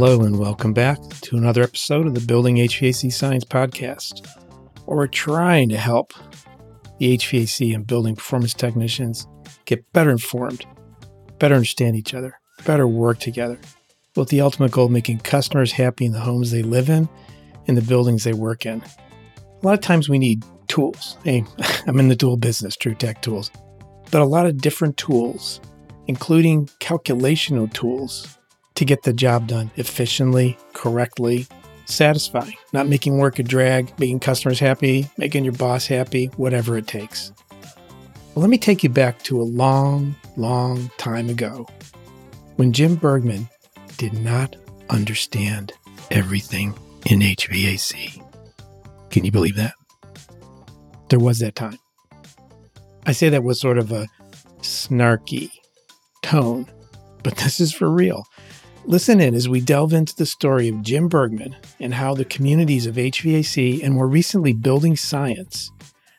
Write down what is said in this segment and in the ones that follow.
Hello and welcome back to another episode of the Building HVAC Science Podcast, where we're trying to help the HVAC and building performance technicians get better informed, better understand each other, better work together, with the ultimate goal of making customers happy in the homes they live in and the buildings they work in. A lot of times we need tools. Hey, I'm in the tool business, True Tech Tools, but a lot of different tools, including calculational tools, to get the job done efficiently, correctly, satisfying, not making work a drag, making customers happy, making your boss happy, whatever it takes. Well, let me take you back to a long, long time ago when Jim Bergmann did not understand everything in HVAC. Can you believe that? There was that time. I say that with sort of a snarky tone, but this is for real. Listen in as we delve into the story of Jim Bergmann and how the communities of HVAC and more recently building science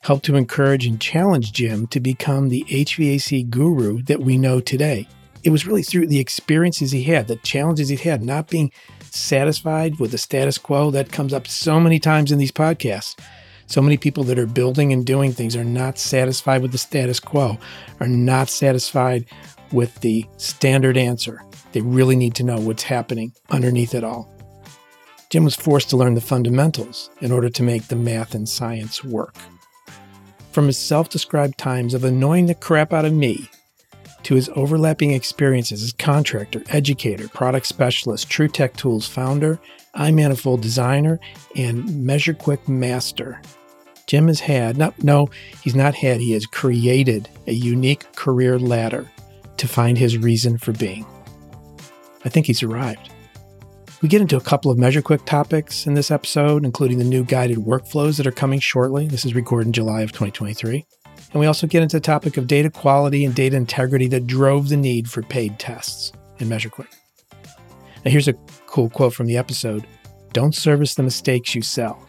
helped to encourage and challenge Jim to become the HVAC guru that we know today. It was really through the experiences he had, the challenges he had, not being satisfied with the status quo that comes up so many times in these podcasts. So many people that are building and doing things are not satisfied with the status quo, are not satisfied with the standard answer. They really need to know what's happening underneath it all. Jim was forced to learn the fundamentals in order to make the math and science work. From his self-described times of annoying the crap out of me to his overlapping experiences as contractor, educator, product specialist, True Tech Tools founder, iManifold designer, and MeasureQuick master, Jim has had, he has created a unique career ladder to find his reason for being. I think he's arrived. We get into a couple of MeasureQuick topics in this episode, including the new guided workflows that are coming shortly. This is recorded in July of 2023. And we also get into the topic of data quality and data integrity that drove the need for paid tests in MeasureQuick. Now here's a cool quote from the episode: "Don't service the mistakes you sell."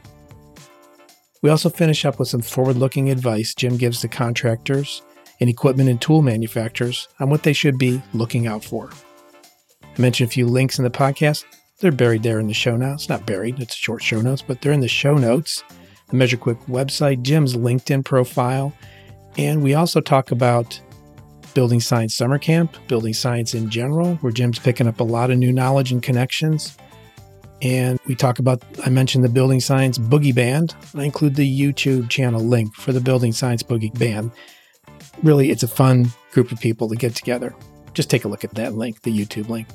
We also finish up with some forward-looking advice Jim gives to contractors and equipment and tool manufacturers on what they should be looking out for. I mentioned a few links in the podcast. They're buried there in the show notes. Not buried, it's short show notes, but they're in the show notes. The MeasureQuick website, Jim's LinkedIn profile. And we also talk about Building Science Summer Camp, building science in general, where Jim's picking up a lot of new knowledge and connections. And we talk about, I mentioned the Building Science Boogie Band. I include the YouTube channel link for the Building Science Boogie Band. Really, it's a fun group of people to get together. Just take a look at that link, the YouTube link.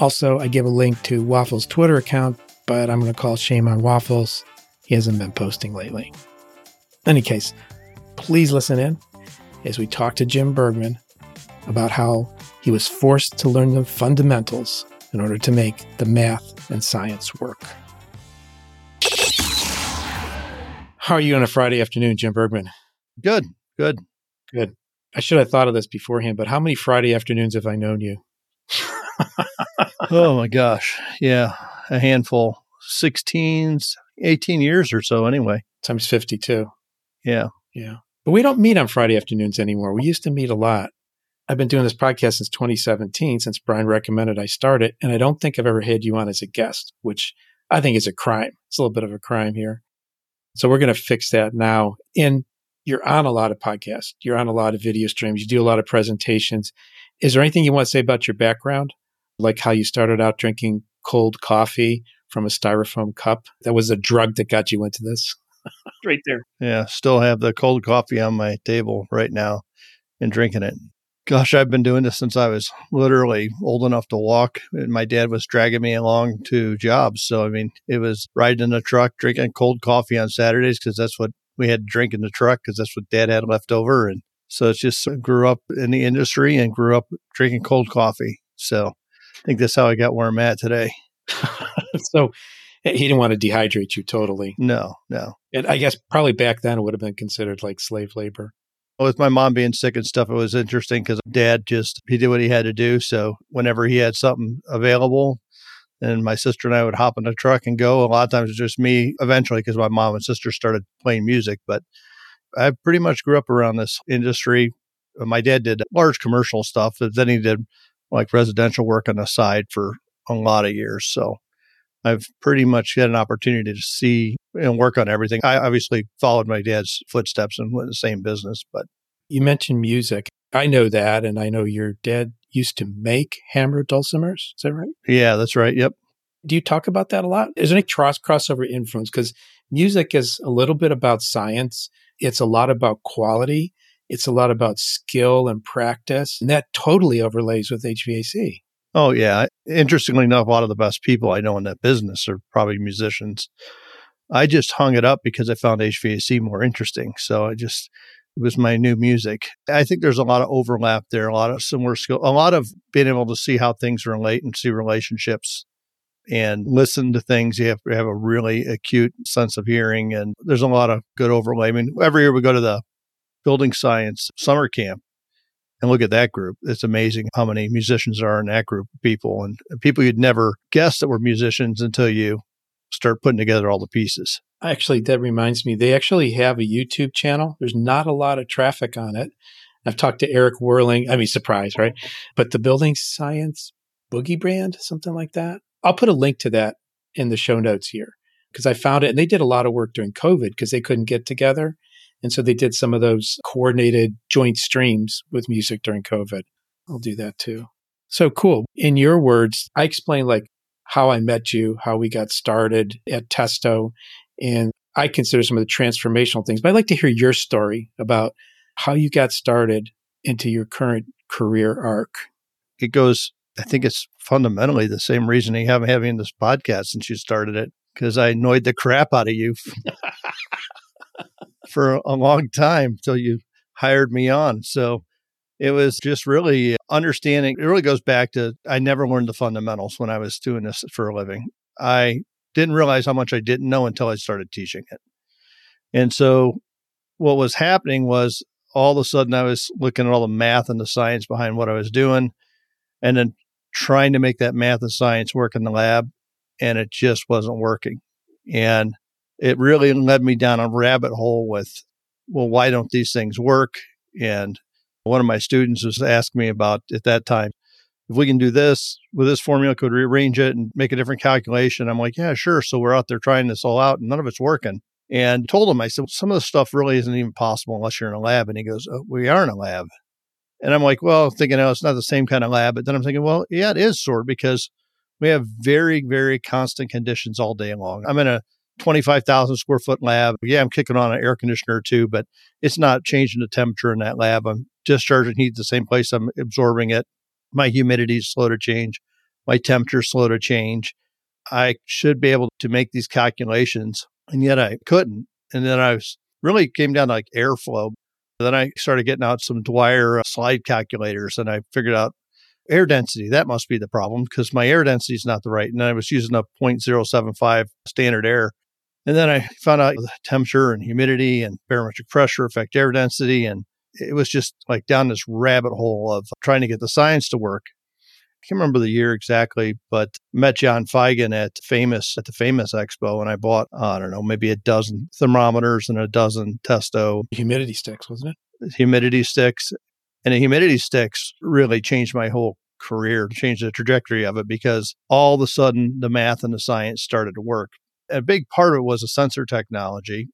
Also, I give a link to Waffles' Twitter account, but I'm going to call shame on Waffles. He hasn't been posting lately. In any case, please listen in as we talk to Jim Bergmann about how he was forced to learn the fundamentals in order to make the math and science work. How are you on a Friday afternoon, Jim Bergmann? Good. I should have thought of this beforehand, but how many Friday afternoons have I known you? Oh, my gosh. Yeah, a handful. 18 years or so anyway. Times 52. Yeah. But we don't meet on Friday afternoons anymore. We used to meet a lot. I've been doing this podcast since 2017, since Brian recommended I start it, and I don't think I've ever had you on as a guest, which I think is a crime. It's a little bit of a crime here. So we're going to fix that now. And you're on a lot of podcasts. You're on a lot of video streams. You do a lot of presentations. Is there anything you want to say about your background? Like how you started out drinking cold coffee from a styrofoam cup? That was a drug that got you into this. Right there. Yeah. Still have the cold coffee on my table right now and drinking it. Gosh, I've been doing this since I was literally old enough to walk. And my dad was dragging me along to jobs. So, I mean, it was riding in a truck, drinking cold coffee on Saturdays because that's what we had to drink in the truck because that's what Dad had left over. And so it's just grew up in the industry and grew up drinking cold coffee. So I think that's how I got where I'm at today. So he didn't want to dehydrate you totally. No. And I guess probably back then it would have been considered like slave labor. With my mom being sick and stuff, it was interesting because Dad he did what he had to do. So whenever he had something available, and my sister and I would hop in the truck and go. A lot of times it's just me eventually because my mom and sister started playing music. But I pretty much grew up around this industry. My dad did large commercial stuff. But then he did like residential work on the side for a lot of years. So I've pretty much had an opportunity to see and work on everything. I obviously followed my dad's footsteps and went in the same business. But you mentioned music. I know that, and I know your dad used to make hammer dulcimers. Is that right? Yeah, that's right. Yep. Do you talk about that a lot? Is there any crossover influence? Because music is a little bit about science. It's a lot about quality. It's a lot about skill and practice. And that totally overlays with HVAC. Oh, yeah. Interestingly enough, a lot of the best people I know in that business are probably musicians. I just hung it up because I found HVAC more interesting. So it was my new music. I think there's a lot of overlap there, a lot of similar skill, a lot of being able to see how things relate and see relationships and listen to things. You have to have a really acute sense of hearing, and there's a lot of good overlay. I mean, every year we go to the Building Science Summer Camp and look at that group. It's amazing how many musicians there are in that group of people, and people you'd never guess that were musicians until you start putting together all the pieces. Actually, that reminds me, they actually have a YouTube channel. There's not a lot of traffic on it. I've talked to Eric Whirling. I mean, surprise, right? But the Building Science Boogie Band, something like that. I'll put a link to that in the show notes here because I found it. And they did a lot of work during COVID because they couldn't get together. And so they did some of those coordinated joint streams with music during COVID. I'll do that too. So cool. In your words, I explained like how I met you, how we got started at Testo. And I consider some of the transformational things, but I'd like to hear your story about how you got started into your current career arc. It goes, I think it's fundamentally the same reason you haven't having this podcast since you started it, because I annoyed the crap out of you for a long time till you hired me on. So it was just really understanding. It really goes back to, I never learned the fundamentals when I was doing this for a living. I didn't realize how much I didn't know until I started teaching it. And so what was happening was all of a sudden I was looking at all the math and the science behind what I was doing and then trying to make that math and science work in the lab, and it just wasn't working. And it really led me down a rabbit hole with, well, why don't these things work? And one of my students was asking me about, at that time, if we can do this with this formula, could we rearrange it and make a different calculation? I'm like, yeah, sure. So we're out there trying this all out and none of it's working. And told him, I said, well, some of this stuff really isn't even possible unless you're in a lab. And he goes, oh, we are in a lab. And I'm like, well, thinking, oh, it's not the same kind of lab. But then I'm thinking, well, yeah, it is sort of, because we have very, very constant conditions all day long. I'm in a 25,000 square foot lab. Yeah, I'm kicking on an air conditioner or two, but it's not changing the temperature in that lab. I'm discharging heat the same place I'm absorbing it. My humidity is slow to change. My temperature is slow to change. I should be able to make these calculations, and yet I couldn't. And then I really came down to like airflow. Then I started getting out some Dwyer slide calculators, and I figured out air density. That must be the problem because my air density is not the right. And I was using a 0.075 standard air. And then I found out the temperature and humidity and barometric pressure affect air density. And it was just like down this rabbit hole of trying to get the science to work. I can't remember the year exactly, but met John Feigen at the Famous Expo, and I bought, I don't know, maybe a dozen thermometers and a dozen Testo. Humidity sticks, wasn't it? Humidity sticks. And the humidity sticks really changed my whole career, changed the trajectory of it, because all of a sudden the math and the science started to work. A big part of it was the sensor technology,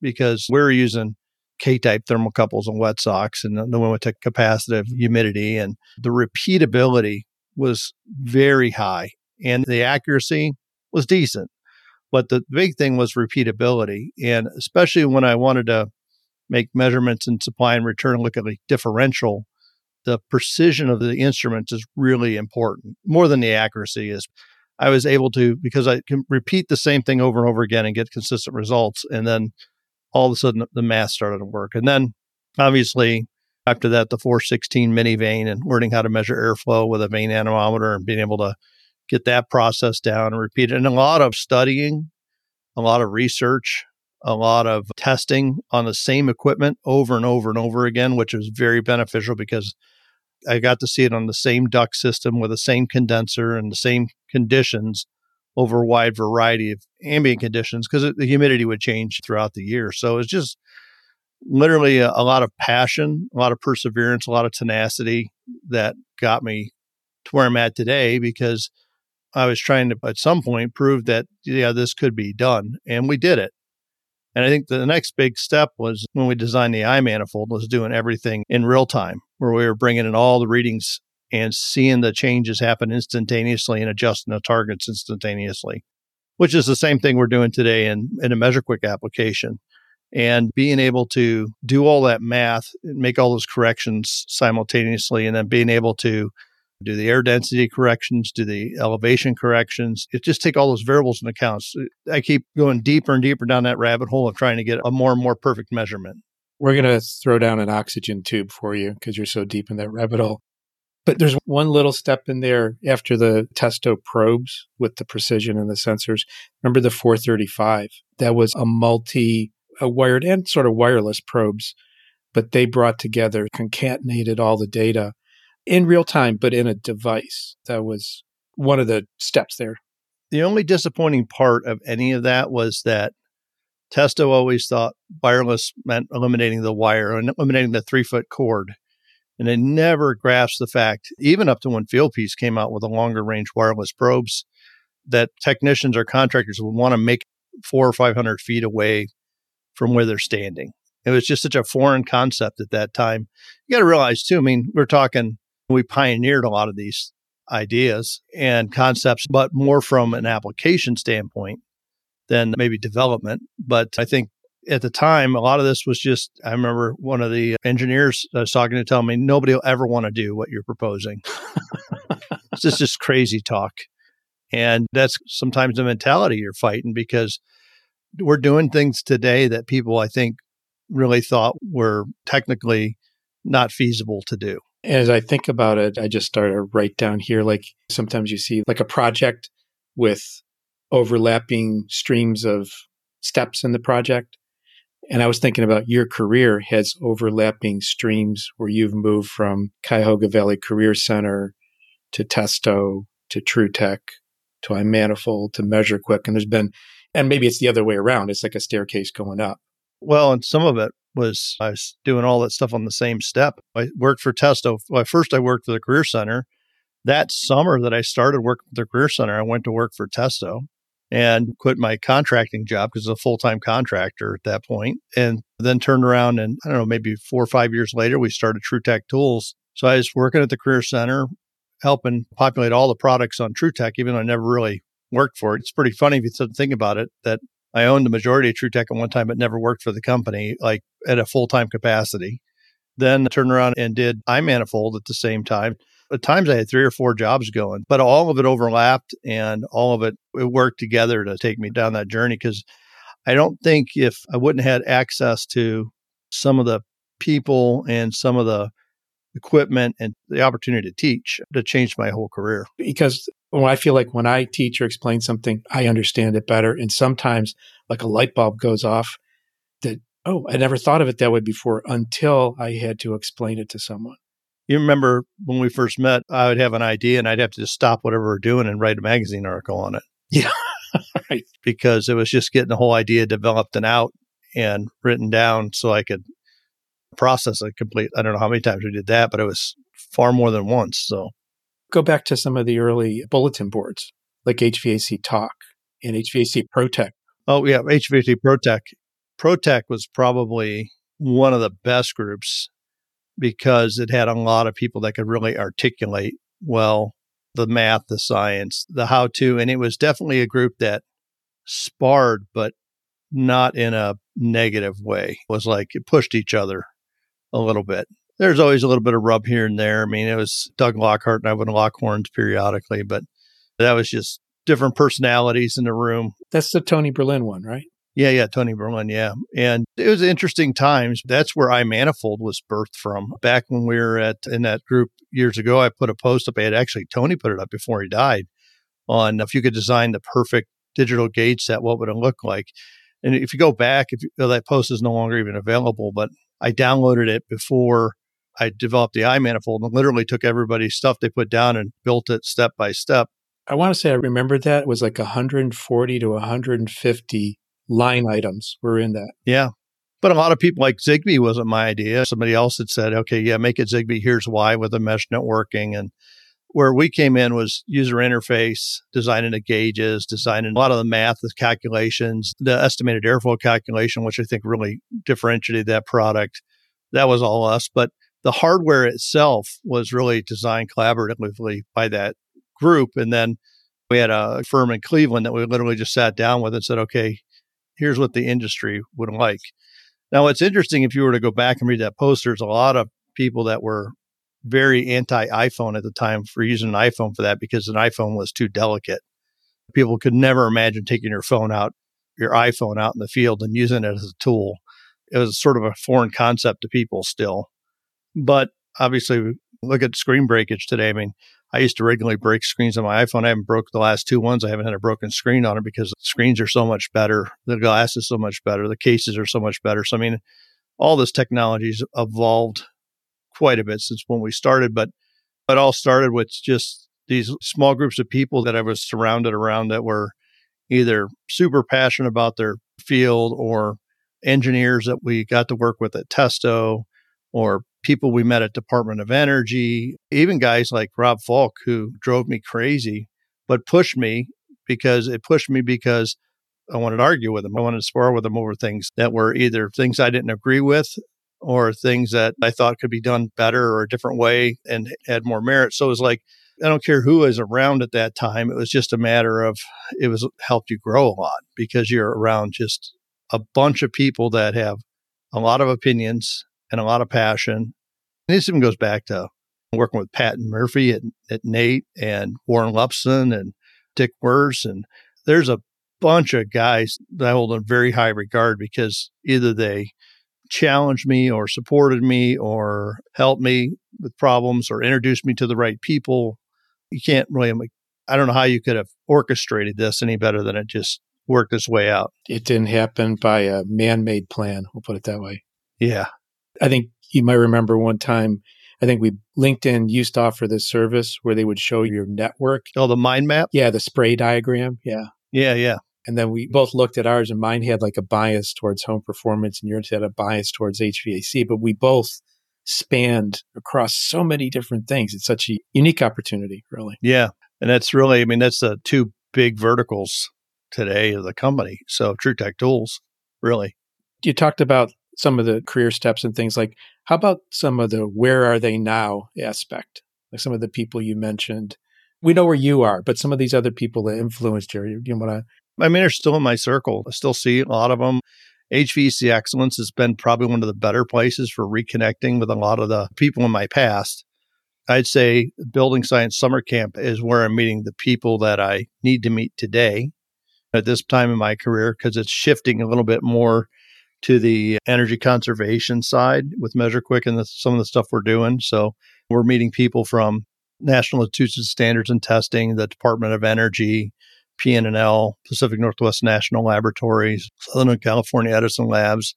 because we were using K-type thermocouples and wet socks, and the one with the capacitive humidity, and the repeatability was very high, and the accuracy was decent. But the big thing was repeatability, and especially when I wanted to make measurements in supply and return, look at the differential, the precision of the instruments is really important, more than the accuracy is. I was able to, because I can repeat the same thing over and over again and get consistent results, and then all of a sudden, the math started to work. And then, obviously, after that, the 416 mini vane and learning how to measure airflow with a vane anemometer and being able to get that process down and repeat it. And a lot of studying, a lot of research, a lot of testing on the same equipment over and over and over again, which was very beneficial because I got to see it on the same duct system with the same condenser and the same conditions over a wide variety of ambient conditions, because the humidity would change throughout the year. So it's just literally a lot of passion, a lot of perseverance, a lot of tenacity that got me to where I'm at today, because I was trying to, at some point, prove that, yeah, this could be done. And we did it. And I think the next big step was when we designed the iManifold, was doing everything in real time, where we were bringing in all the readings and seeing the changes happen instantaneously and adjusting the targets instantaneously, which is the same thing we're doing today in a MeasureQuick application. And being able to do all that math, make all those corrections simultaneously, and then being able to do the air density corrections, do the elevation corrections. It just take all those variables into account. I keep going deeper and deeper down that rabbit hole of trying to get a more and more perfect measurement. We're going to throw down an oxygen tube for you because you're so deep in that rabbit hole. But there's one little step in there after the Testo probes with the precision and the sensors. Remember the 435? That was a wired and sort of wireless probes, but they brought together, concatenated all the data in real time, but in a device. That was one of the steps there. The only disappointing part of any of that was that Testo always thought wireless meant eliminating the wire and eliminating the 3-foot cord. And they never grasped the fact, even up to when Fieldpiece came out with the longer range wireless probes, that technicians or contractors would want to make 400 or 500 feet away from where they're standing. It was just such a foreign concept at that time. You got to realize too, I mean, we pioneered a lot of these ideas and concepts, but more from an application standpoint than maybe development. But I think at the time, a lot of this was just, I remember one of the engineers I was talking to tell me, nobody will ever want to do what you're proposing. It's just crazy talk. And that's sometimes the mentality you're fighting, because we're doing things today that people, I think, really thought were technically not feasible to do. As I think about it, I just started right down here. Like sometimes you see like a project with overlapping streams of steps in the project. And I was thinking about your career has overlapping streams where you've moved from Cuyahoga Valley Career Center to Testo to True Tech to iManifold to MeasureQuick. And there's been, and maybe it's the other way around. It's like a staircase going up. Well, and some of it was I was doing all that stuff on the same step. I worked for Testo. Well, first, I worked for the Career Center. That summer that I started working for the Career Center, I went to work for Testo and quit my contracting job because I was a full-time contractor at that point. And then turned around and, I don't know, maybe 4 or 5 years later, we started True Tech Tools. So I was working at the Career Center, helping populate all the products on True Tech, even though I never really worked for it. It's pretty funny if you think about it, that I owned the majority of True Tech at one time, but never worked for the company, like at a full-time capacity. Then I turned around and did iManifold at the same time. At times I had 3 or 4 jobs going, but all of it overlapped and all of it worked together to take me down that journey. Because I don't think if I wouldn't have had access to some of the people and some of the equipment and the opportunity to teach, to change my whole career. Because I feel like when I teach or explain something, I understand it better. And sometimes like a light bulb goes off that, oh, I never thought of it that way before until I had to explain it to someone. You remember when we first met, I would have an idea and I'd have to just stop whatever we're doing and write a magazine article on it. Yeah. Right. Because it was just getting the whole idea developed and out and written down so I could process it complete. I don't know how many times we did that, but it was far more than once. So go back to some of the early bulletin boards, like HVAC Talk and HVAC ProTech. Oh, yeah, HVAC ProTech. ProTech was probably one of the best groups because it had a lot of people that could really articulate well the math, the science, the how-to. And it was definitely a group that sparred, but not in a negative way. It was like it pushed each other a little bit. There's always a little bit of rub here and there. I mean, it was Doug Lockhart and I would lock horns periodically, but that was just different personalities in the room. That's the Tony Berlin one, right? Yeah, Tony Berlin, yeah. And it was interesting times. That's where iManifold was birthed from. Back when we were in that group years ago, I put a post up. I had actually Tony put it up before he died on if you could design the perfect digital gauge set, what would it look like? And if you go back, that post is no longer even available, but I downloaded it before I developed the iManifold and literally took everybody's stuff they put down and built it step by step. I want to say I remember that it was like 140 to 150 line items were in that. Yeah. But a lot of people like Zigbee wasn't my idea. Somebody else had said, okay, yeah, make it Zigbee. Here's why with the mesh networking. And Where we came in was user interface, designing the gauges, designing a lot of the math, the calculations, the estimated airflow calculation, which I think really differentiated that product. That was all us. But the hardware itself was really designed collaboratively by that group. And then we had a firm in Cleveland that we literally just sat down with and said, okay, here's what the industry would like. Now, what's interesting, if you were to go back and read that post, there's a lot of people that were very anti-iPhone at the time for using an iPhone for that, because an iPhone was too delicate. People could never imagine taking your phone out, your iPhone out in the field and using it as a tool. It was sort of a foreign concept to people still. But obviously, look at screen breakage today. I mean, I used to regularly break screens on my iPhone. I haven't broke the last two ones. I haven't had a broken screen on it because the screens are so much better. The glass is so much better. The cases are so much better. So, I mean, all this technology's evolved quite a bit since when we started, but it all started with just these small groups of people that I was surrounded around that were either super passionate about their field or engineers that we got to work with at Testo or people we met at Department of Energy, even guys like Rob Falk, who drove me crazy, but pushed me because I wanted to argue with him. I wanted to spar with him over things that were either things I didn't agree with or things that I thought could be done better or a different way and had more merit. So it was like, I don't care who was around at that time. It was just a matter of, it was helped you grow a lot because you're around just a bunch of people that have a lot of opinions and a lot of passion. And this even goes back to working with Pat and Murphy at Nate and Warren Lupson and Dick Wirtz. And there's a bunch of guys that I hold in very high regard because either they challenged me or supported me or helped me with problems or introduced me to the right people. You can't really, I don't know how you could have orchestrated this any better than it just worked its way out. It didn't happen by a man-made plan. We'll put it that way. Yeah. I think you might remember one time, I think LinkedIn used to offer this service where they would show your network. Oh, the mind map? Yeah, the spray diagram. Yeah. Yeah, yeah. And then we both looked at ours, and mine had like a bias towards home performance and yours had a bias towards HVAC, but we both spanned across so many different things. It's such a unique opportunity, really. Yeah. And that's really, that's the two big verticals today of the company. So True Tech Tools, really. You talked about some of the career steps and things like, how about some of the where are they now aspect? Like some of the people you mentioned. We know where you are, but some of these other people that influenced you, do you want to? They're still in my circle. I still see a lot of them. HVAC Excellence has been probably one of the better places for reconnecting with a lot of the people in my past. I'd say Building Science Summer Camp is where I'm meeting the people that I need to meet today at this time in my career, because it's shifting a little bit more to the energy conservation side with MeasureQuick and some of the stuff we're doing. So we're meeting people from National Institute of Standards and Testing, the Department of Energy, PNNL, Pacific Northwest National Laboratories, Southern California Edison Labs,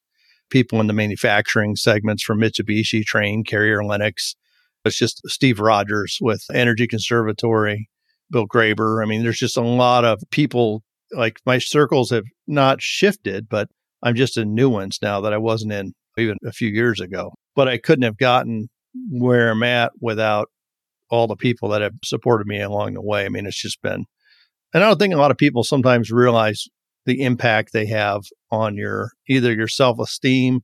people in the manufacturing segments from Mitsubishi, Train, Carrier, Lennox. It's just Steve Rogers with Energy Conservatory, Bill Graber. There's just a lot of people, like my circles have not shifted, but I'm just in new ones now that I wasn't in even a few years ago. But I couldn't have gotten where I'm at without all the people that have supported me along the way. It's just been... And I don't think a lot of people sometimes realize the impact they have on either your self-esteem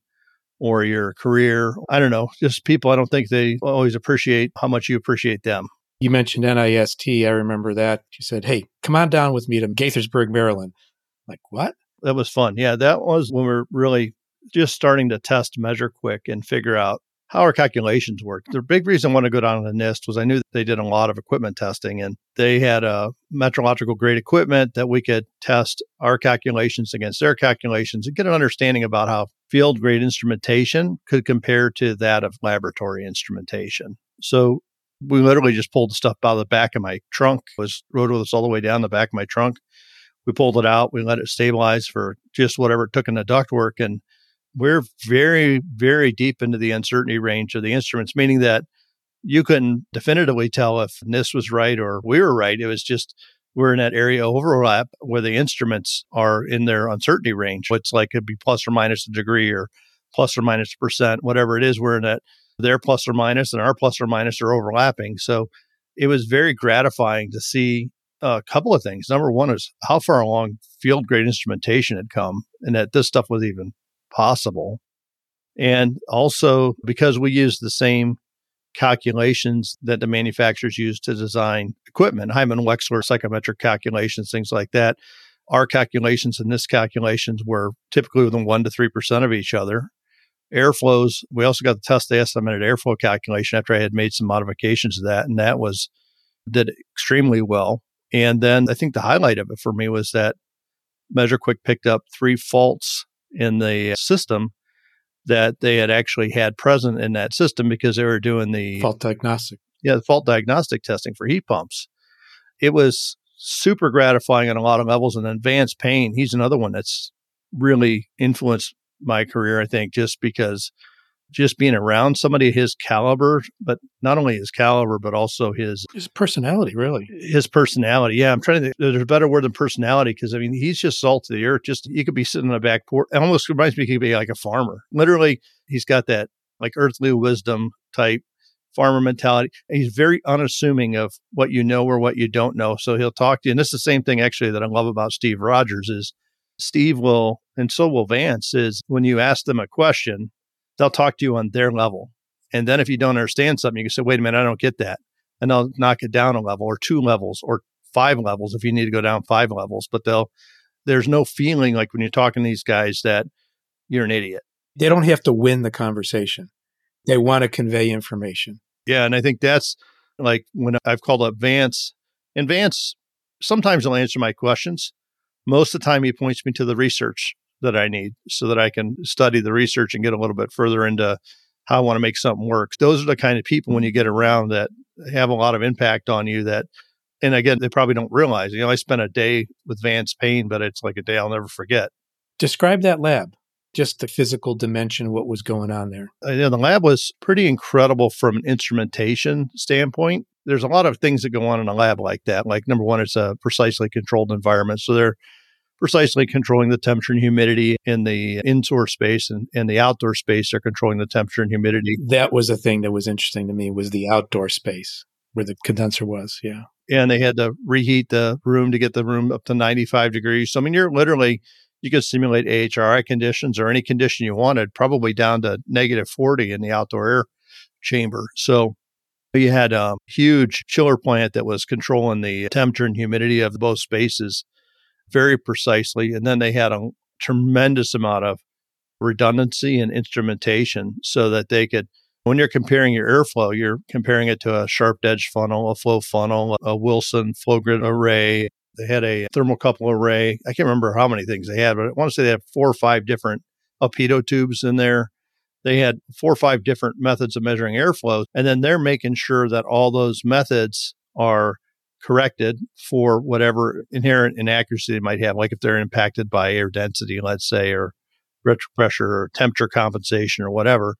or your career. I don't know, just people, I don't think they always appreciate how much you appreciate them. You mentioned NIST. I remember that. You said, hey, come on down with me to Gaithersburg, Maryland. I'm like, what? That was fun. Yeah, that was when we were really just starting to test MeasureQuick and figure out how our calculations work. The big reason I wanted to go down to NIST was I knew that they did a lot of equipment testing, and they had a metrological grade equipment that we could test our calculations against their calculations and get an understanding about how field grade instrumentation could compare to that of laboratory instrumentation. So we literally just pulled the stuff out of the back of my trunk. I rode with us all the way down the back of my trunk. We pulled it out. We let it stabilize for just whatever it took in the ductwork, and we're very, very deep into the uncertainty range of the instruments, meaning that you couldn't definitively tell if NIST was right or we were right. It was just we're in that area overlap where the instruments are in their uncertainty range. It's like it'd be plus or minus a degree or plus or minus a percent, whatever it is. We're in that their plus or minus and our plus or minus are overlapping. So it was very gratifying to see a couple of things. Number one is how far along field grade instrumentation had come and that this stuff was even possible. And also because we used the same calculations that the manufacturers use to design equipment, Hyman Wexler psychometric calculations, things like that. Our calculations and NIST calculations were typically within 1% to 3% of each other. Airflows, we also got to test the estimated airflow calculation after I had made some modifications to that, and that was did extremely well. And then I think the highlight of it for me was that MeasureQuick picked up 3 faults in the system that they had actually had present in that system because they were doing the fault diagnostic testing for heat pumps. It was super gratifying on a lot of levels. And then Vance Payne, he's another one that's really influenced my career, I think, just because just being around somebody his caliber, but not only his caliber, but also his personality, really. His personality. Yeah, I'm trying to think. There's a better word than personality because, I mean, he's just salt to the earth. Just he could be sitting in a back porch. It almost reminds me he could be like a farmer. Literally, he's got that like earthly wisdom type farmer mentality. And he's very unassuming of what you know or what you don't know. So he'll talk to you. And this is the same thing, actually, that I love about Steve Rogers is Steve will, and so will Vance, is when you ask them a question, they'll talk to you on their level. And then if you don't understand something, you can say, wait a minute, I don't get that. And they'll knock it down a level or 2 levels or 5 levels if you need to go down 5 levels. But there's no feeling like when you're talking to these guys that you're an idiot. They don't have to win the conversation. They want to convey information. Yeah. And I think that's like when I've called up Vance, and Vance sometimes will answer my questions. Most of the time he points me to the research that I need so that I can study the research and get a little bit further into how I want to make something work. Those are the kind of people when you get around that have a lot of impact on you that, and again, they probably don't realize, I spent a day with Vance Payne, but it's like a day I'll never forget. Describe that lab, just the physical dimension, what was going on there. The lab was pretty incredible from an instrumentation standpoint. There's a lot of things that go on in a lab like that. Like number one, it's a precisely controlled environment. So they're precisely controlling the temperature and humidity in the indoor space and in the outdoor space, they're controlling the temperature and humidity. That was a thing that was interesting to me was the outdoor space where the condenser was, yeah. And they had to reheat the room to get the room up to 95 degrees. So, you're literally, you could simulate AHRI conditions or any condition you wanted, probably down to negative 40 in the outdoor air chamber. So you had a huge chiller plant that was controlling the temperature and humidity of both spaces very precisely. And then they had a tremendous amount of redundancy and instrumentation so that they could, when you're comparing your airflow, you're comparing it to a sharp edge funnel, a flow funnel, a Wilson flow grid array. They had a thermocouple array. I can't remember how many things they had, but I want to say they had 4 or 5 different albedo tubes in there. They had 4 or 5 different methods of measuring airflow. And then they're making sure that all those methods are corrected for whatever inherent inaccuracy they might have, like if they're impacted by air density, let's say, or pressure or temperature compensation or whatever.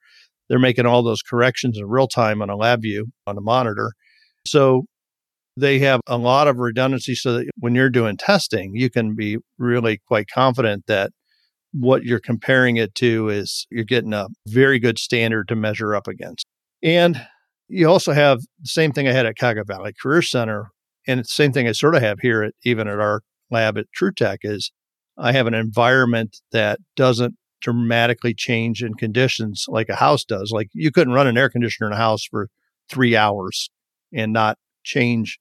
They're making all those corrections in real time on a lab view on a monitor. So they have a lot of redundancy so that when you're doing testing, you can be really quite confident that what you're comparing it to is you're getting a very good standard to measure up against. And you also have the same thing I had at Cuyahoga Valley Career Center. And it's the same thing I sort of have here, even at our lab at True Tech, is I have an environment that doesn't dramatically change in conditions like a house does. Like you couldn't run an air conditioner in a house for 3 hours and not change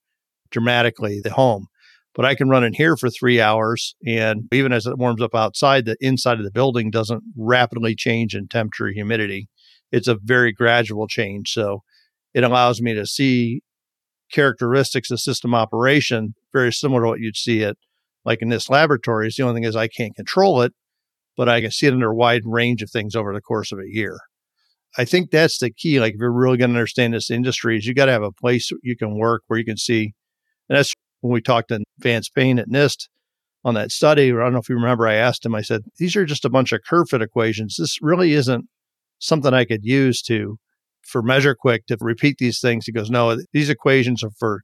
dramatically the home. But I can run in here for 3 hours. And even as it warms up outside, the inside of the building doesn't rapidly change in temperature, humidity. It's a very gradual change. So it allows me to see characteristics of system operation, very similar to what you'd see at like in this laboratory. The only thing is I can't control it, but I can see it under a wide range of things over the course of a year. I think that's the key. Like if you're really going to understand this industry is you got to have a place you can work where you can see. And that's when we talked to Vance Payne at NIST on that study, or I don't know if you remember, I asked him, I said, these are just a bunch of curve fit equations. This really isn't something I could use to for MeasureQuick to repeat these things. He goes, no, these equations are for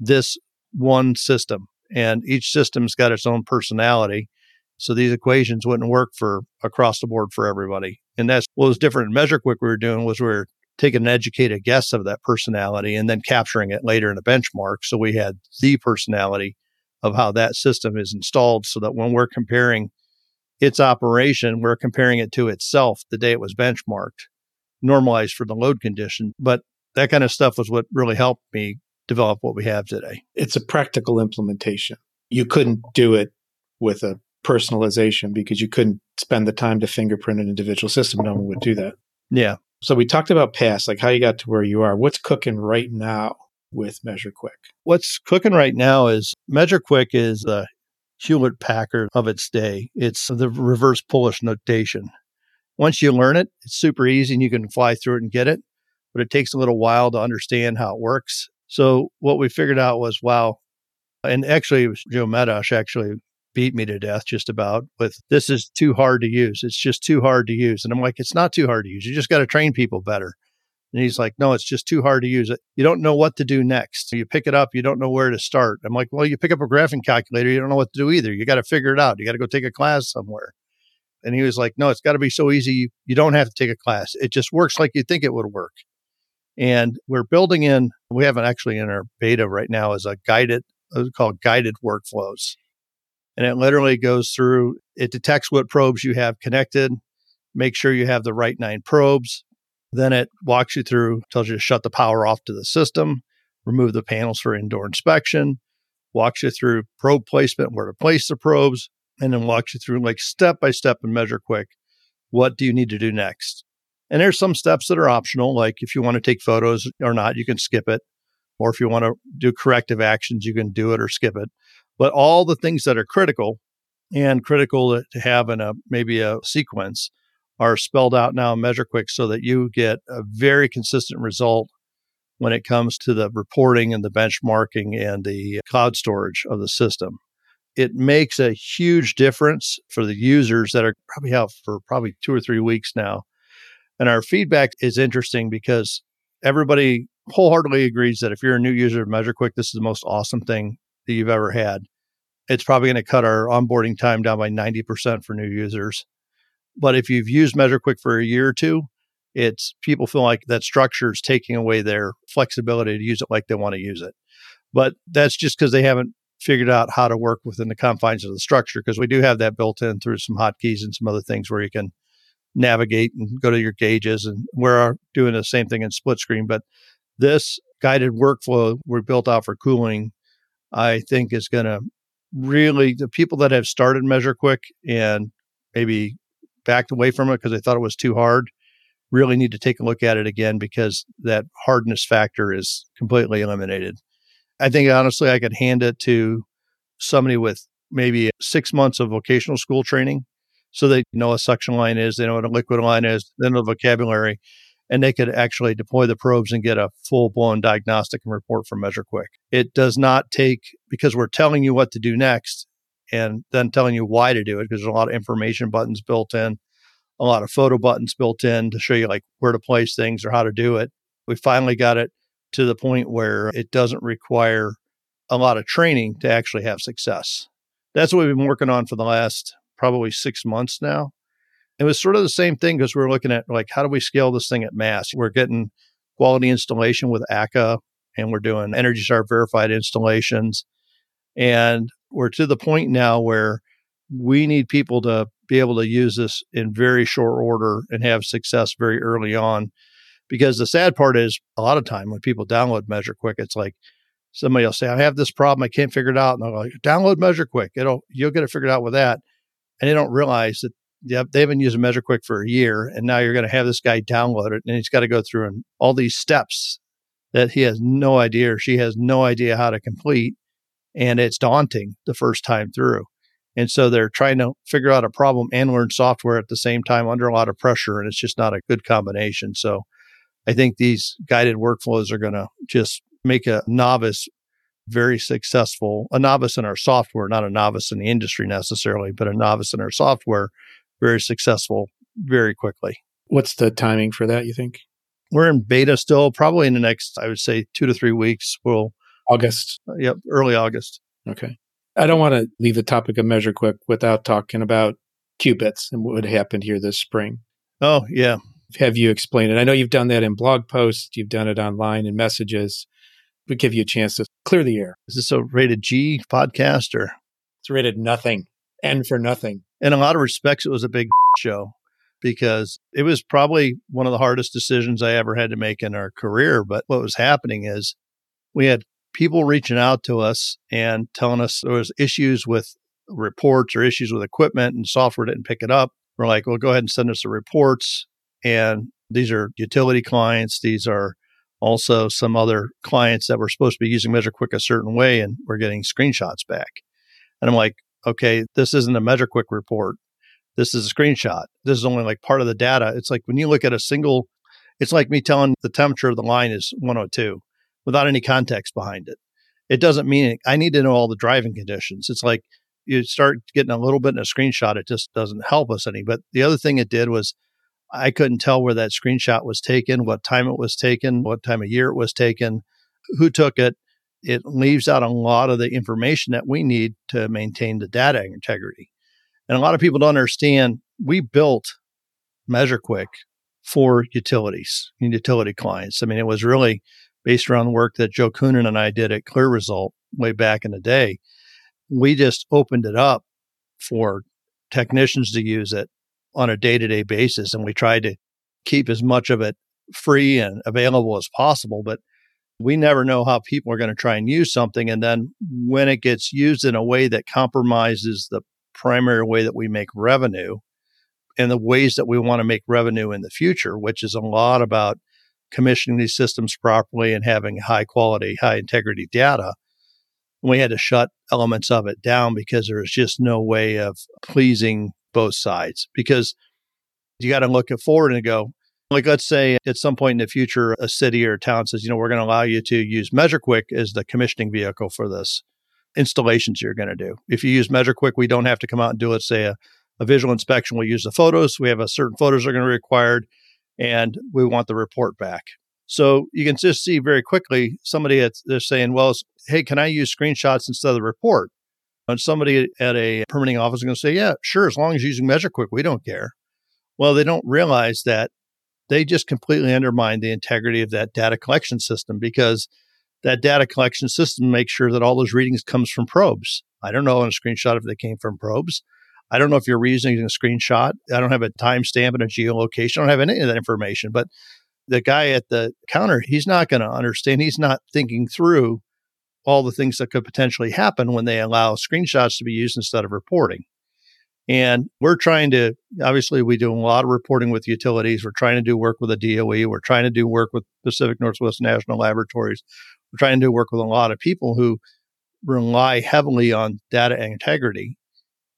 this one system, and each system's got its own personality. So these equations wouldn't work for across the board for everybody. And that's what was different in MeasureQuick we were doing was we were taking an educated guess of that personality and then capturing it later in a benchmark. So we had the personality of how that system is installed so that when we're comparing its operation, we're comparing it to itself the day it was benchmarked, normalized for the load condition. But that kind of stuff was what really helped me develop what we have today. It's a practical implementation. You couldn't do it with a personalization because you couldn't spend the time to fingerprint an individual system. No one would do that. Yeah. So we talked about past, like how you got to where you are. What's cooking right now with MeasureQuick? What's cooking right now is MeasureQuick is the Hewlett-Packard of its day. It's the reverse Polish notation. Once you learn it, it's super easy and you can fly through it and get it, but it takes a little while to understand how it works. So what we figured out was, wow, and actually it was Joe Medosh actually beat me to death just about with, this is too hard to use. It's just too hard to use. And I'm like, it's not too hard to use. You just got to train people better. And he's like, no, it's just too hard to use it. You don't know what to do next. You pick it up. You don't know where to start. I'm like, well, you pick up a graphing calculator. You don't know what to do either. You got to figure it out. You got to go take a class somewhere. And he was like, no, it's got to be so easy. You don't have to take a class. It just works like you think it would work. And we're building in, we have actually in our beta right now is guided workflows. And it literally goes through, it detects what probes you have connected, make sure you have the right 9 probes. Then it walks you through, tells you to shut the power off to the system, remove the panels for indoor inspection, walks you through probe placement, where to place the probes, and then walks you through like step-by-step in MeasureQuick, what do you need to do next? And there's some steps that are optional, like if you want to take photos or not, you can skip it. Or if you want to do corrective actions, you can do it or skip it. But all the things that are critical and critical to have in maybe a sequence are spelled out now in MeasureQuick so that you get a very consistent result when it comes to the reporting and the benchmarking and the cloud storage of the system. It makes a huge difference for the users that are probably out for 2 or 3 weeks now. And our feedback is interesting because everybody wholeheartedly agrees that if you're a new user of MeasureQuick, this is the most awesome thing that you've ever had. It's probably going to cut our onboarding time down by 90% for new users. But if you've used MeasureQuick for a year or two, people feel like that structure is taking away their flexibility to use it like they want to use it. But that's just because they haven't figured out how to work within the confines of the structure, because we do have that built in through some hotkeys and some other things where you can navigate and go to your gauges. And we're doing the same thing in split screen. But this guided workflow we built out for cooling, I think is going to really, the people that have started MeasureQuick and maybe backed away from it because they thought it was too hard, really need to take a look at it again because that hardness factor is completely eliminated. I think, honestly, I could hand it to somebody with maybe 6 months of vocational school training so they know what a suction line is, they know what a liquid line is, they know the vocabulary, and they could actually deploy the probes and get a full-blown diagnostic and report from MeasureQuick. It does not take, because we're telling you what to do next and then telling you why to do it, because there's a lot of information buttons built in, a lot of photo buttons built in to show you like where to place things or how to do it. We finally got it to the point where it doesn't require a lot of training to actually have success. That's what we've been working on for the last probably 6 months now. It was sort of the same thing because we were looking at like, how do we scale this thing at mass? We're getting quality installation with ACCA and we're doing Energy Star verified installations. And we're to the point now where we need people to be able to use this in very short order and have success very early on. Because the sad part is a lot of time when people download MeasureQuick, it's like somebody will say, I have this problem. I can't figure it out. And they're like, download MeasureQuick. You'll get it figured out with that. And they don't realize that they haven't used MeasureQuick for a year, and now you're going to have this guy download it, and he's got to go through and all these steps that he has no idea or she has no idea how to complete, and it's daunting the first time through. And so they're trying to figure out a problem and learn software at the same time under a lot of pressure, and it's just not a good combination. So I think these guided workflows are going to just make a novice very successful, a novice in our software, not a novice in the industry necessarily, but a novice in our software, very successful very quickly. What's the timing for that, you think? We're in beta still, probably in the next, I would say, 2 to 3 weeks. August. Yep, early August. Okay. I don't want to leave the topic of MeasureQuick without talking about qubits and what would happen here this spring. Oh, yeah. have you explain it. I know you've done that in blog posts, you've done it online in messages. We give you a chance to clear the air. Is this a rated G podcast or? It's rated nothing. N for nothing. In a lot of respects, it was a big show because it was probably one of the hardest decisions I ever had to make in our career. But what was happening is we had people reaching out to us and telling us there was issues with reports or issues with equipment and software didn't pick it up. We're like, well, go ahead and send us the reports. And these are utility clients. These are also some other clients that were supposed to be using MeasureQuick a certain way, and we're getting screenshots back. And I'm like, okay, this isn't a MeasureQuick report. This is a screenshot. This is only like part of the data. It's like when you look at a single, it's like me telling the temperature of the line is 102 without any context behind it. It doesn't mean it. I need to know all the driving conditions. It's like you start getting a little bit in a screenshot. It just doesn't help us any. But the other thing it did was I couldn't tell where that screenshot was taken, what time it was taken, what time of year it was taken, who took it. It leaves out a lot of the information that we need to maintain the data integrity. And a lot of people don't understand, we built MeasureQuick for utilities and utility clients. I mean, it was really based around work that Joe Coonan and I did at Clear Result way back in the day. We just opened it up for technicians to use it on a day-to-day basis. And we tried to keep as much of it free and available as possible. But we never know how people are going to try and use something. And then when it gets used in a way that compromises the primary way that we make revenue and the ways that we want to make revenue in the future, which is a lot about commissioning these systems properly and having high quality, high integrity data, we had to shut elements of it down because there was just no way of pleasing both sides. Because you got to look forward and go, like, let's say at some point in the future, a city or a town says, you know, we're going to allow you to use MeasureQuick as the commissioning vehicle for this installations you're going to do. If you use MeasureQuick, we don't have to come out and do, let's say, a visual inspection. We'll use the photos. We have a certain photos are going to be required, and we want the report back. So you can just see very quickly somebody they're saying, well, hey, can I use screenshots instead of the report? And somebody at a permitting office is going to say, yeah, sure, as long as you're using MeasureQuick, we don't care. Well, they don't realize that they just completely undermine the integrity of that data collection system, because that data collection system makes sure that all those readings comes from probes. I don't know on a screenshot if they came from probes. I don't know if you're reusing a screenshot. I don't have a timestamp and a geolocation. I don't have any of that information. But the guy at the counter, he's not going to understand. He's not thinking through all the things that could potentially happen when they allow screenshots to be used instead of reporting. And we're trying to, obviously, we do a lot of reporting with utilities. We're trying to do work with the DOE. We're trying to do work with Pacific Northwest National Laboratories. We're trying to do work with a lot of people who rely heavily on data integrity.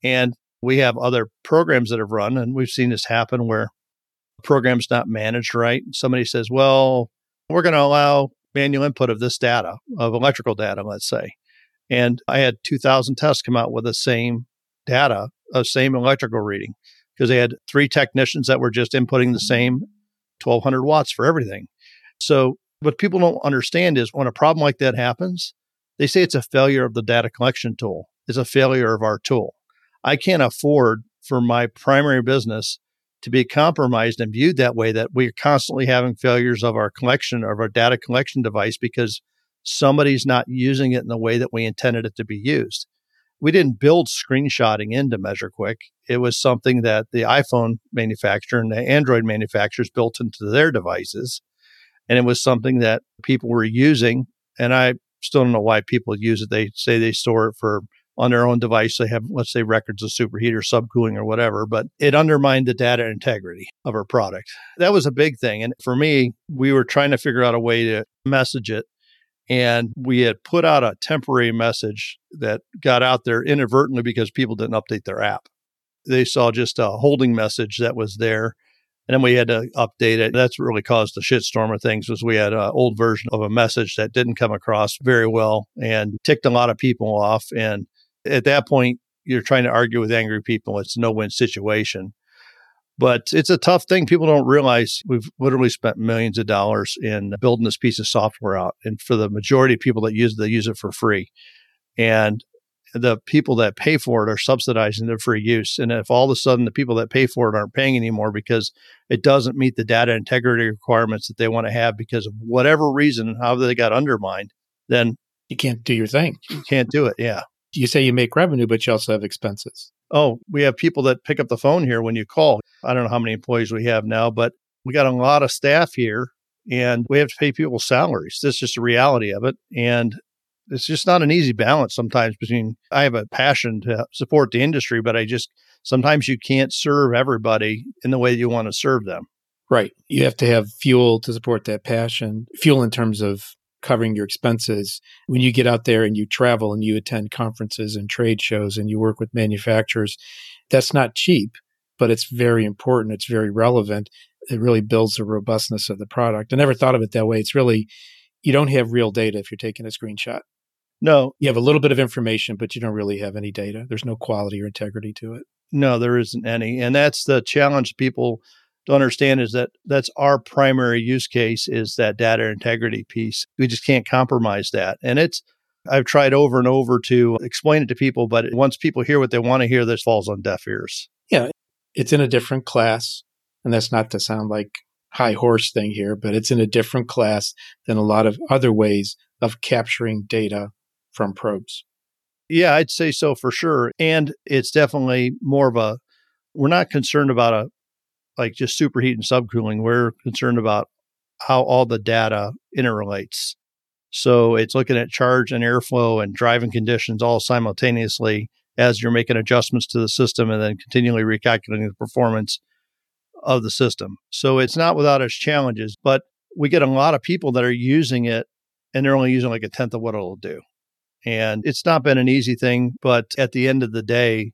And we have other programs that have run, and we've seen this happen where a program's not managed right. Somebody says, well, we're going to allow manual input of this data, of electrical data, let's say. And I had 2,000 tests come out with the same data, same electrical reading, because they had three technicians that were just inputting the same 1,200 watts for everything. So what people don't understand is when a problem like that happens, they say it's a failure of the data collection tool. It's a failure of our tool. I can't afford for my primary business to be compromised and viewed that way, that we are constantly having failures of our collection, of our data collection device, because somebody's not using it in the way that we intended it to be used. We didn't build screenshotting into MeasureQuick. It was something that the iPhone manufacturer and the Android manufacturers built into their devices. And it was something that people were using. And I still don't know why people use it. They say they store it for on their own device. They have, let's say, records of superheat or subcooling or whatever, but it undermined the data integrity of our product. That was a big thing. And for me, we were trying to figure out a way to message it. And we had put out a temporary message that got out there inadvertently because people didn't update their app. They saw just a holding message that was there, and then we had to update it. That's what really caused the shitstorm of things, was we had an old version of a message that didn't come across very well and ticked a lot of people off. And at that point, you're trying to argue with angry people. It's a no-win situation. But it's a tough thing. People don't realize we've literally spent millions of dollars in building this piece of software out. And for the majority of people that use it, they use it for free. And the people that pay for it are subsidizing their free use. And if all of a sudden the people that pay for it aren't paying anymore because it doesn't meet the data integrity requirements that they want to have because of whatever reason, how they got undermined, then you can't do your thing. You can't do it. Yeah. You say you make revenue, but you also have expenses. Oh, we have people that pick up the phone here when you call. I don't know how many employees we have now, but we got a lot of staff here and we have to pay people salaries. That's just the reality of it. And it's just not an easy balance sometimes between, I have a passion to support the industry, but I just, sometimes you can't serve everybody in the way you want to serve them. Right. You have to have fuel to support that passion, fuel in terms of covering your expenses. When you get out there and you travel and you attend conferences and trade shows and you work with manufacturers, that's not cheap, but it's very important. It's very relevant. It really builds the robustness of the product. I never thought of it that way. It's really, you don't have real data if you're taking a screenshot. No. You have a little bit of information, but you don't really have any data. There's no quality or integrity to it. No, there isn't any. And that's the challenge people to understand is that that's our primary use case is that data integrity piece. We just can't compromise that. And it's, I've tried over and over to explain it to people, but once people hear what they want to hear, this falls on deaf ears. Yeah. It's in a different class. And that's not to sound like high horse thing here, but it's in a different class than a lot of other ways of capturing data from probes. Yeah, I'd say so for sure. And it's definitely more of a, we're not concerned about a, like just superheat and subcooling. We're concerned about how all the data interrelates. So it's looking at charge and airflow and driving conditions all simultaneously as you're making adjustments to the system and then continually recalculating the performance of the system. So it's not without its challenges, but we get a lot of people that are using it and they're only using like a tenth of what it'll do. And it's not been an easy thing, but at the end of the day,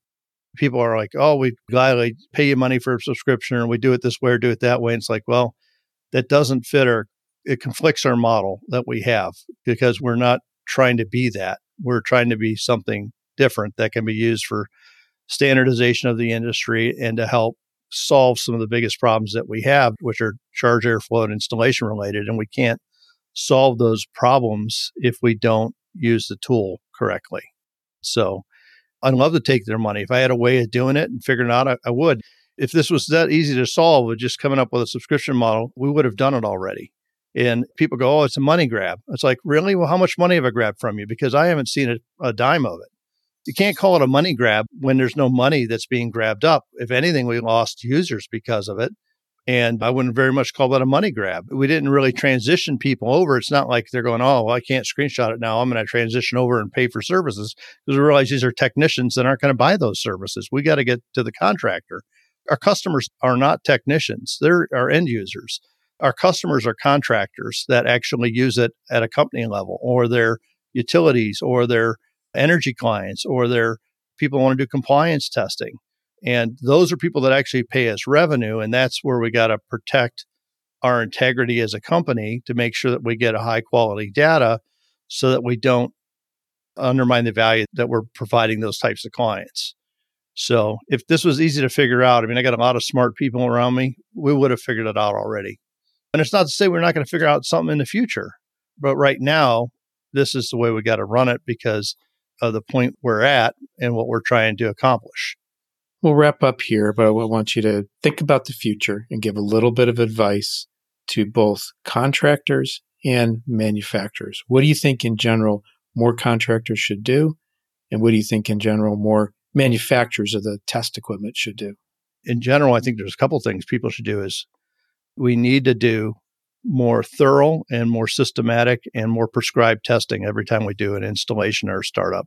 people are like, oh, we gladly pay you money for a subscription and we do it this way or do it that way. And it's like, well, that doesn't fit it conflicts our model that we have because we're not trying to be that. We're trying to be something different that can be used for standardization of the industry and to help solve some of the biggest problems that we have, which are charge, airflow, and installation related. And we can't solve those problems if we don't use the tool correctly. So I'd love to take their money. If I had a way of doing it and figuring it out, I would. If this was that easy to solve with just coming up with a subscription model, we would have done it already. And people go, oh, it's a money grab. It's like, really? Well, how much money have I grabbed from you? Because I haven't seen a dime of it. You can't call it a money grab when there's no money that's being grabbed up. If anything, we lost users because of it. And I wouldn't very much call that a money grab. We didn't really transition people over. It's not like they're going, oh, well, I can't screenshot it now. I'm going to transition over and pay for services because we realize these are technicians that aren't going to buy those services. We got to get to the contractor. Our customers are not technicians. They're our end users. Our customers are contractors that actually use it at a company level or their utilities or their energy clients or their people who want to do compliance testing. And those are people that actually pay us revenue. And that's where we got to protect our integrity as a company to make sure that we get a high quality data so that we don't undermine the value that we're providing those types of clients. So if this was easy to figure out, I mean, I got a lot of smart people around me, we would have figured it out already. And it's not to say we're not going to figure out something in the future, but right now, this is the way we got to run it because of the point we're at and what we're trying to accomplish. We'll wrap up here, but I want you to think about the future and give a little bit of advice to both contractors and manufacturers. What do you think in general more contractors should do? And what do you think in general more manufacturers of the test equipment should do? In general, I think there's a couple things people should do is we need to do more thorough and more systematic and more prescribed testing every time we do an installation or a startup.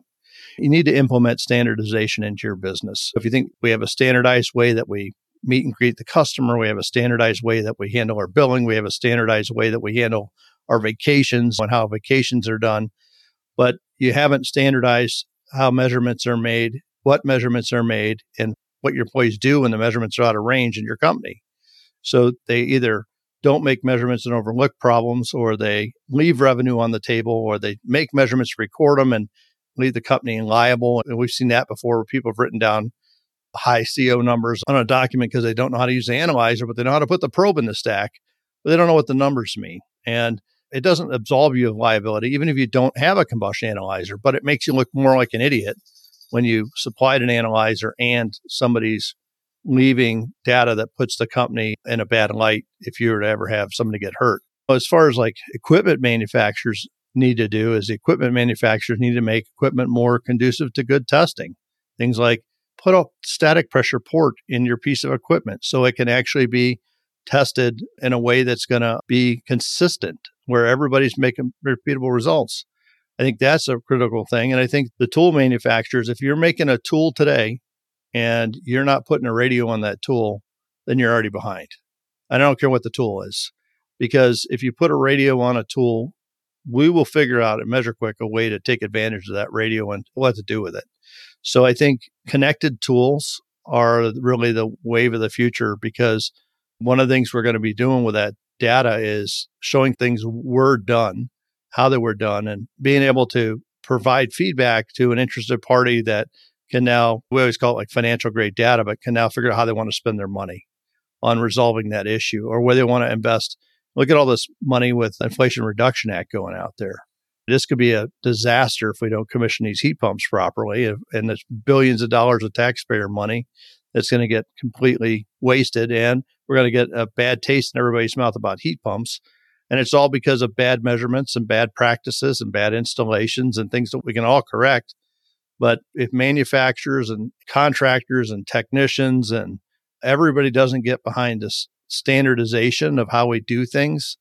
You need to implement standardization into your business. If you think we have a standardized way that we meet and greet the customer, we have a standardized way that we handle our billing, we have a standardized way that we handle our vacations and how vacations are done, but you haven't standardized how measurements are made, what measurements are made, and what your employees do when the measurements are out of range in your company. So they either don't make measurements and overlook problems, or they leave revenue on the table, or they make measurements, record them, and leave the company liable. And we've seen that before where people have written down high CO numbers on a document because they don't know how to use the analyzer, but they know how to put the probe in the stack, but they don't know what the numbers mean. And it doesn't absolve you of liability, even if you don't have a combustion analyzer, but it makes you look more like an idiot when you supplied an analyzer and somebody's leaving data that puts the company in a bad light if you were to ever have somebody get hurt. As far as like equipment manufacturers need to do is the equipment manufacturers need to make equipment more conducive to good testing. Things like put a static pressure port in your piece of equipment so it can actually be tested in a way that's going to be consistent where everybody's making repeatable results. I think that's a critical thing. And I think the tool manufacturers, if you're making a tool today and you're not putting a radio on that tool, then you're already behind. I don't care what the tool is, because if you put a radio on a tool, we will figure out at MeasureQuick a way to take advantage of that radio and what to do with it. So I think connected tools are really the wave of the future, because one of the things we're going to be doing with that data is showing things were done, how they were done, and being able to provide feedback to an interested party that can now, we always call it like financial grade data, but can now figure out how they want to spend their money on resolving that issue or where they want to invest. Look at all this money with Inflation Reduction Act going out there. This could be a disaster if we don't commission these heat pumps properly. And there's billions of dollars of taxpayer money that's going to get completely wasted. And we're going to get a bad taste in everybody's mouth about heat pumps. And it's all because of bad measurements and bad practices and bad installations and things that we can all correct. But if manufacturers and contractors and technicians and everybody doesn't get behind this standardization of how we do things,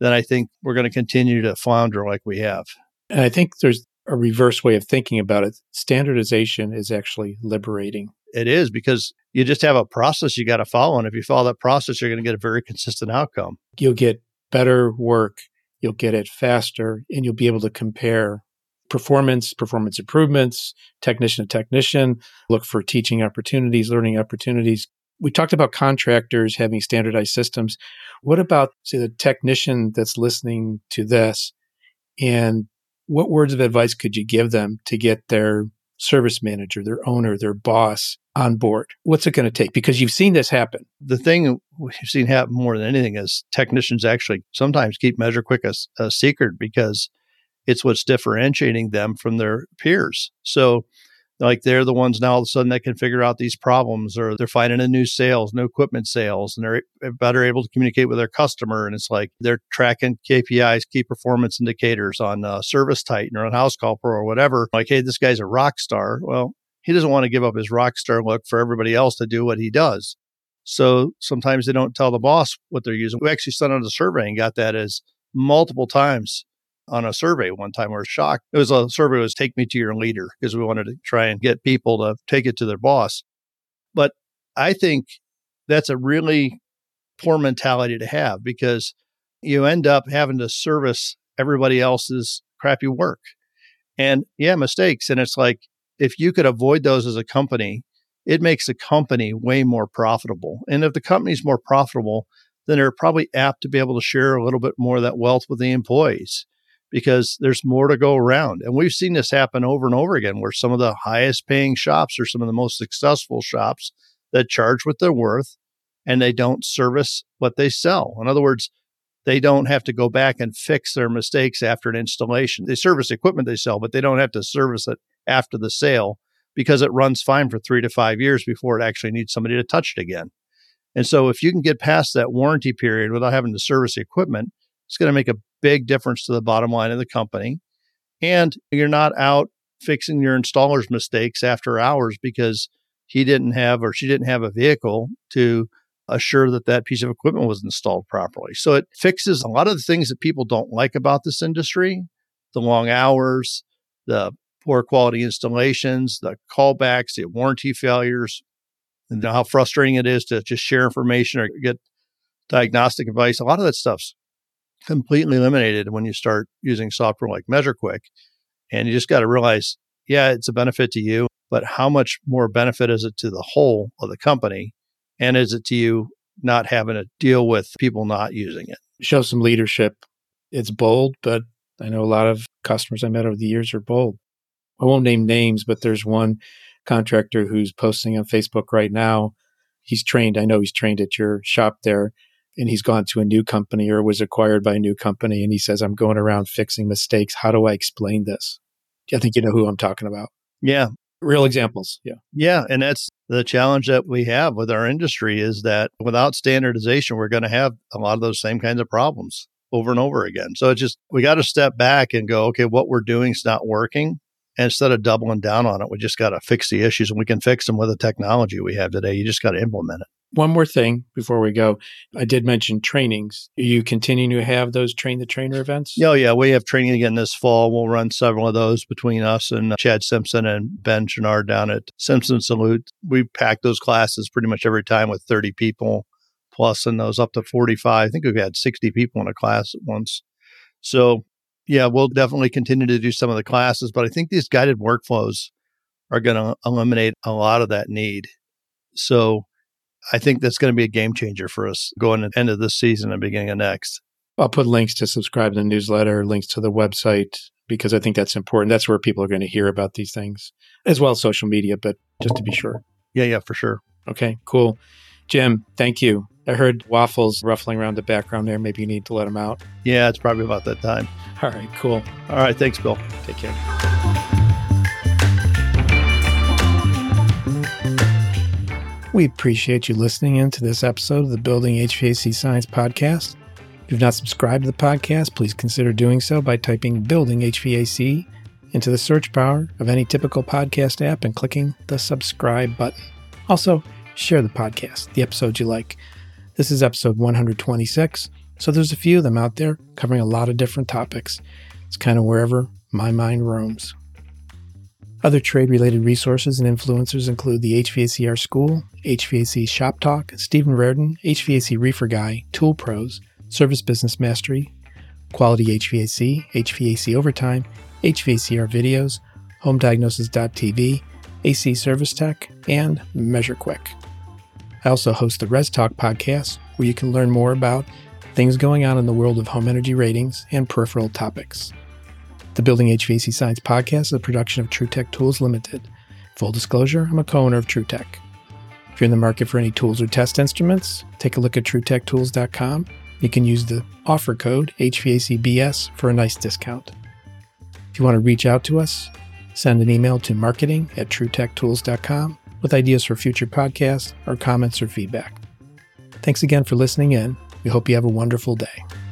then I think we're going to continue to flounder like we have. And I think there's a reverse way of thinking about it. Standardization is actually liberating. It is, because you just have a process you got to follow. And if you follow that process, you're going to get a very consistent outcome. You'll get better work, you'll get it faster, and you'll be able to compare performance improvements, technician to technician, look for teaching opportunities, learning opportunities. We talked about contractors having standardized systems. What about, say, the technician that's listening to this, and what words of advice could you give them to get their service manager, their owner, their boss on board? What's it going to take? Because you've seen this happen. The thing we've seen happen more than anything is technicians actually sometimes keep MeasureQuick a secret, because it's what's differentiating them from their peers. So like they're the ones now all of a sudden that can figure out these problems, or they're finding a new sales, new equipment sales, and they're better able to communicate with their customer. And it's like they're tracking KPIs, key performance indicators on Service Titan or on House Call Pro or whatever. Like, hey, this guy's a rock star. Well, he doesn't want to give up his rock star look for everybody else to do what he does. So sometimes they don't tell the boss what they're using. We actually sent out a survey and got that as multiple times. On a survey one time, we were shocked. It was a survey that was take me to your leader, because we wanted to try and get people to take it to their boss. But I think that's a really poor mentality to have, because you end up having to service everybody else's crappy work. And yeah, mistakes. And it's like, if you could avoid those as a company, it makes the company way more profitable. And if the company's more profitable, then they're probably apt to be able to share a little bit more of that wealth with the employees, because there's more to go around. And we've seen this happen over and over again, where some of the highest paying shops are some of the most successful shops that charge what they're worth, and they don't service what they sell. In other words, they don't have to go back and fix their mistakes after an installation. They service the equipment they sell, but they don't have to service it after the sale, because it runs fine for 3 to 5 years before it actually needs somebody to touch it again. And so if you can get past that warranty period without having to service the equipment, it's going to make a big difference to the bottom line of the company. And you're not out fixing your installer's mistakes after hours because he didn't have or she didn't have a vehicle to assure that that piece of equipment was installed properly. So it fixes a lot of the things that people don't like about this industry: the long hours, the poor quality installations, the callbacks, the warranty failures, and how frustrating it is to just share information or get diagnostic advice. A lot of that stuff's completely eliminated when you start using software like MeasureQuick. And you just got to realize, yeah, it's a benefit to you, but how much more benefit is it to the whole of the company? And is it to you not having to deal with people not using it? Show some leadership. It's bold, but I know a lot of customers I met over the years are bold. I won't name names, but there's one contractor who's posting on Facebook right now. I know he's trained at your shop there. And he's gone to a new company or was acquired by a new company. And he says, I'm going around fixing mistakes. How do I explain this? I think you know who I'm talking about. Yeah. Real examples. Yeah. Yeah. And that's the challenge that we have with our industry, is that without standardization, we're going to have a lot of those same kinds of problems over and over again. So it's just, we got to step back and go, okay, what we're doing is not working. And instead of doubling down on it, we just got to fix the issues, and we can fix them with the technology we have today. You just got to implement it. One more thing before we go. I did mention trainings. Are you continuing to have those train the trainer events? Oh, yeah. We have training again this fall. We'll run several of those between us and Chad Simpson and Ben Chenard down at Simpson Salute. We pack those classes pretty much every time with 30 people plus, and those up to 45. I think we've had 60 people in a class at once. So, yeah, we'll definitely continue to do some of the classes, but I think these guided workflows are going to eliminate a lot of that need. So I think that's going to be a game changer for us going to the end of this season and beginning of next. I'll put links to subscribe to the newsletter, links to the website, because I think that's important. That's where people are going to hear about these things, as well as social media, but just to be sure. Yeah, for sure. Okay, cool. Jim, thank you. I heard waffles ruffling around the background there. Maybe you need to let them out. Yeah, it's probably about that time. All right, cool. All right, thanks, Bill. Take care. We appreciate you listening in to this episode of the Building HVAC Science Podcast. If you've not subscribed to the podcast, please consider doing so by typing Building HVAC into the search bar of any typical podcast app and clicking the subscribe button. Also, share the podcast, the episode you like. This is episode 126, so there's a few of them out there covering a lot of different topics. It's kind of wherever my mind roams. Other trade-related resources and influencers include the HVACR School, HVAC Shop Talk, Stephen Reardon, HVAC Reefer Guy, Tool Pros, Service Business Mastery, Quality HVAC, HVAC Overtime, HVACR Videos, HomeDiagnosis.tv, AC Service Tech, and MeasureQuick. I also host the Res Talk podcast, where you can learn more about things going on in the world of home energy ratings and peripheral topics. The Building HVAC Science Podcast is a production of True Tech Tools Limited. Full disclosure, I'm a co-owner of True Tech. If you're in the market for any tools or test instruments, take a look at TrueTechTools.com. You can use the offer code HVACBS for a nice discount. If you want to reach out to us, send an email to marketing@truetechtools.com with ideas for future podcasts or comments or feedback. Thanks again for listening in. We hope you have a wonderful day.